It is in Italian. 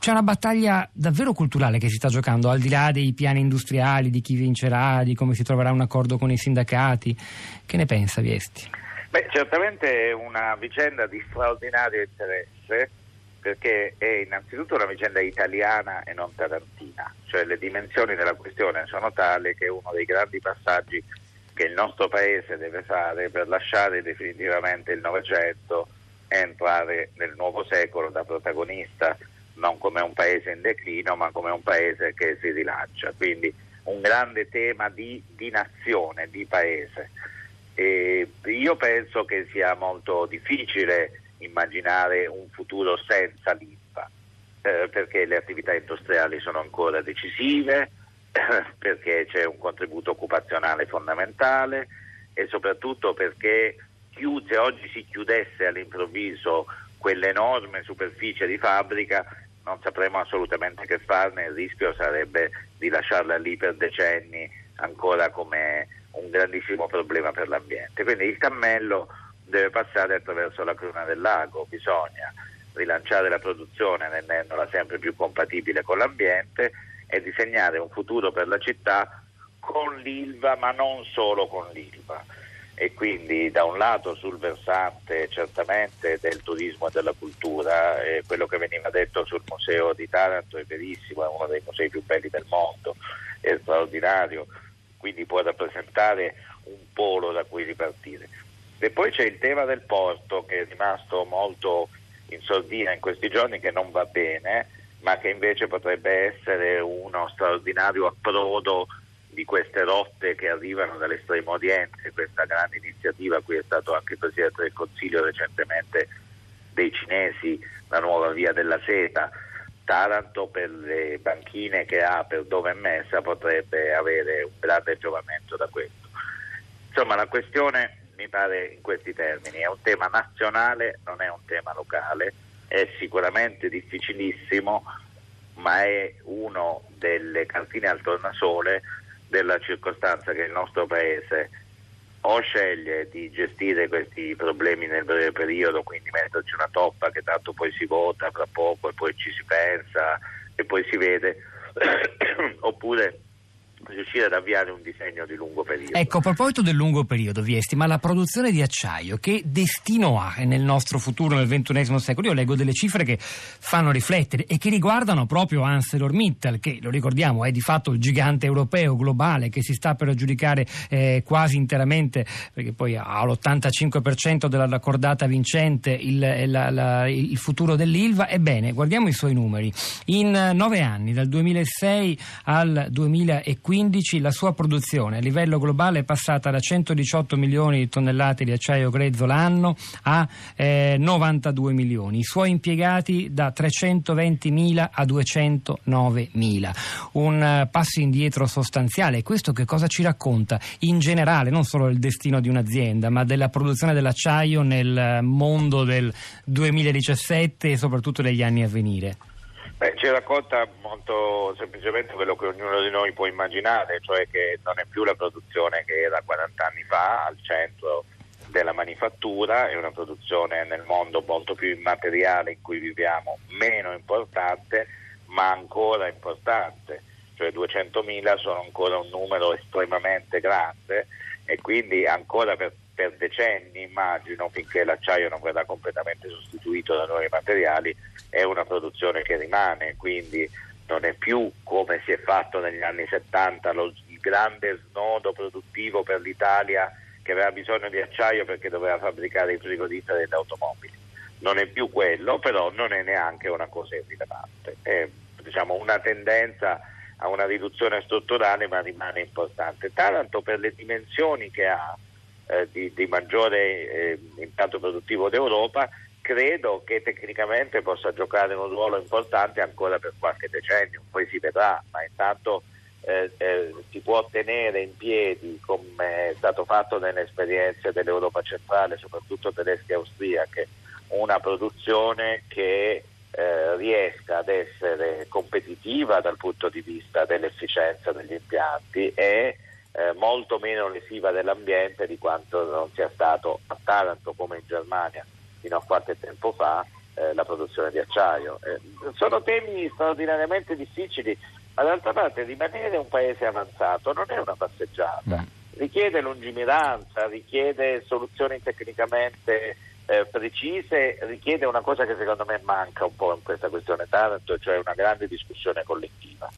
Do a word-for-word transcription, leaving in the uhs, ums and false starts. C'è una battaglia davvero culturale che si sta giocando, al di là dei piani industriali, di chi vincerà, di come si troverà un accordo con i sindacati. Che ne pensa Viesti? Beh, certamente è una vicenda di straordinario interesse, perché è innanzitutto una vicenda italiana e non tarantina, cioè le dimensioni della questione sono tali che è uno dei grandi passaggi che il nostro paese deve fare per lasciare definitivamente il Novecento e entrare nel nuovo secolo da protagonista, non come un paese in declino, ma come un paese che si rilancia. Quindi un grande tema di, di nazione, di paese. E io penso che sia molto difficile immaginare un futuro senza l'I L V A, eh, perché le attività industriali sono ancora decisive, eh, perché c'è un contributo occupazionale fondamentale e soprattutto perché chiuse, oggi si chiudesse all'improvviso quell'enorme superficie di fabbrica, non sapremo assolutamente che farne, il rischio sarebbe di lasciarla lì per decenni ancora come un grandissimo problema per l'ambiente. Quindi il cammello deve passare attraverso la cruna del lago, bisogna rilanciare la produzione rendendola sempre più compatibile con l'ambiente e disegnare un futuro per la città con l'I L V A, ma non solo con l'I L V A. E quindi da un lato sul versante certamente del turismo e della cultura, eh, quello che veniva detto sul museo di Taranto è verissimo, è uno dei musei più belli del mondo, è straordinario, quindi può rappresentare un polo da cui ripartire. E poi c'è il tema del porto che è rimasto molto in sordina in questi giorni, che non va bene, ma che invece potrebbe essere uno straordinario approdo di queste rotte che arrivano dall'estremo oriente, questa grande iniziativa a cui è stato anche Presidente del Consiglio recentemente dei cinesi, la nuova via della seta. Taranto, per le banchine che ha, per dove è messa, potrebbe avere un grande giovamento da questo. Insomma, la questione mi pare in questi termini, è un tema nazionale, non è un tema locale, è sicuramente difficilissimo, ma è uno delle cartine al tornasole della circostanza che il nostro paese o sceglie di gestire questi problemi nel breve periodo, quindi metterci una toppa che tanto poi si vota fra poco e poi ci si pensa e poi si vede, oppure riuscire ad avviare un disegno di lungo periodo. Ecco, a proposito del lungo periodo, Viesti, ma la produzione di acciaio che destino ha nel nostro futuro, nel ventunesimo secolo? Io leggo delle cifre che fanno riflettere e che riguardano proprio ArcelorMittal, che, lo ricordiamo, è di fatto il gigante europeo, globale, che si sta per aggiudicare eh, quasi interamente, perché poi ha l'ottantacinque per cento della raccordata vincente, il, la, la, il futuro dell'I L V A. Ebbene, guardiamo i suoi numeri. In nove anni, dal duemilasei al duemilaquindici, la sua produzione a livello globale è passata da centodiciotto milioni di tonnellate di acciaio grezzo l'anno a eh, novantadue milioni, i suoi impiegati da trecentoventimila a duecentonovemila, un uh, passo indietro sostanziale. Questo che cosa ci racconta in generale, non solo del destino di un'azienda, ma della produzione dell'acciaio nel mondo del duemiladiciassette e soprattutto degli anni a venire? Beh, ci racconta molto semplicemente quello che ognuno di noi può immaginare, cioè che non è più la produzione che era quarant'anni fa al centro della manifattura, è una produzione nel mondo molto più immateriale in cui viviamo, meno importante ma ancora importante, cioè duecentomila sono ancora un numero estremamente grande e quindi ancora per, per decenni, immagino, finché l'acciaio non verrà completamente sostituito da nuovi materiali, è una produzione che rimane, quindi non è più come si è fatto negli anni settanta lo, il grande snodo produttivo per l'Italia che aveva bisogno di acciaio perché doveva fabbricare i frigoriferi e le automobili. Non è più quello, però non è neanche una cosa irrilevante, è diciamo una tendenza a una riduzione strutturale, ma rimane importante. Taranto, per le dimensioni che ha eh, di, di maggiore eh, impatto produttivo d'Europa, credo che tecnicamente possa giocare un ruolo importante ancora per qualche decennio, poi si vedrà, ma intanto eh, eh, si può tenere in piedi, come è stato fatto nelle esperienze dell'Europa centrale, soprattutto tedesche e austriache, una produzione che eh, riesca ad essere competitiva dal punto di vista dell'efficienza degli impianti e eh, molto meno lesiva dell'ambiente di quanto non sia stato a Taranto come in Germania fino a qualche tempo fa, eh, la produzione di acciaio. Eh, sono temi straordinariamente difficili, ma d'altra parte rimanere un paese avanzato non è una passeggiata. Beh. Richiede lungimiranza, richiede soluzioni tecnicamente eh, precise, richiede una cosa che secondo me manca un po' in questa questione Taranto, cioè una grande discussione collettiva.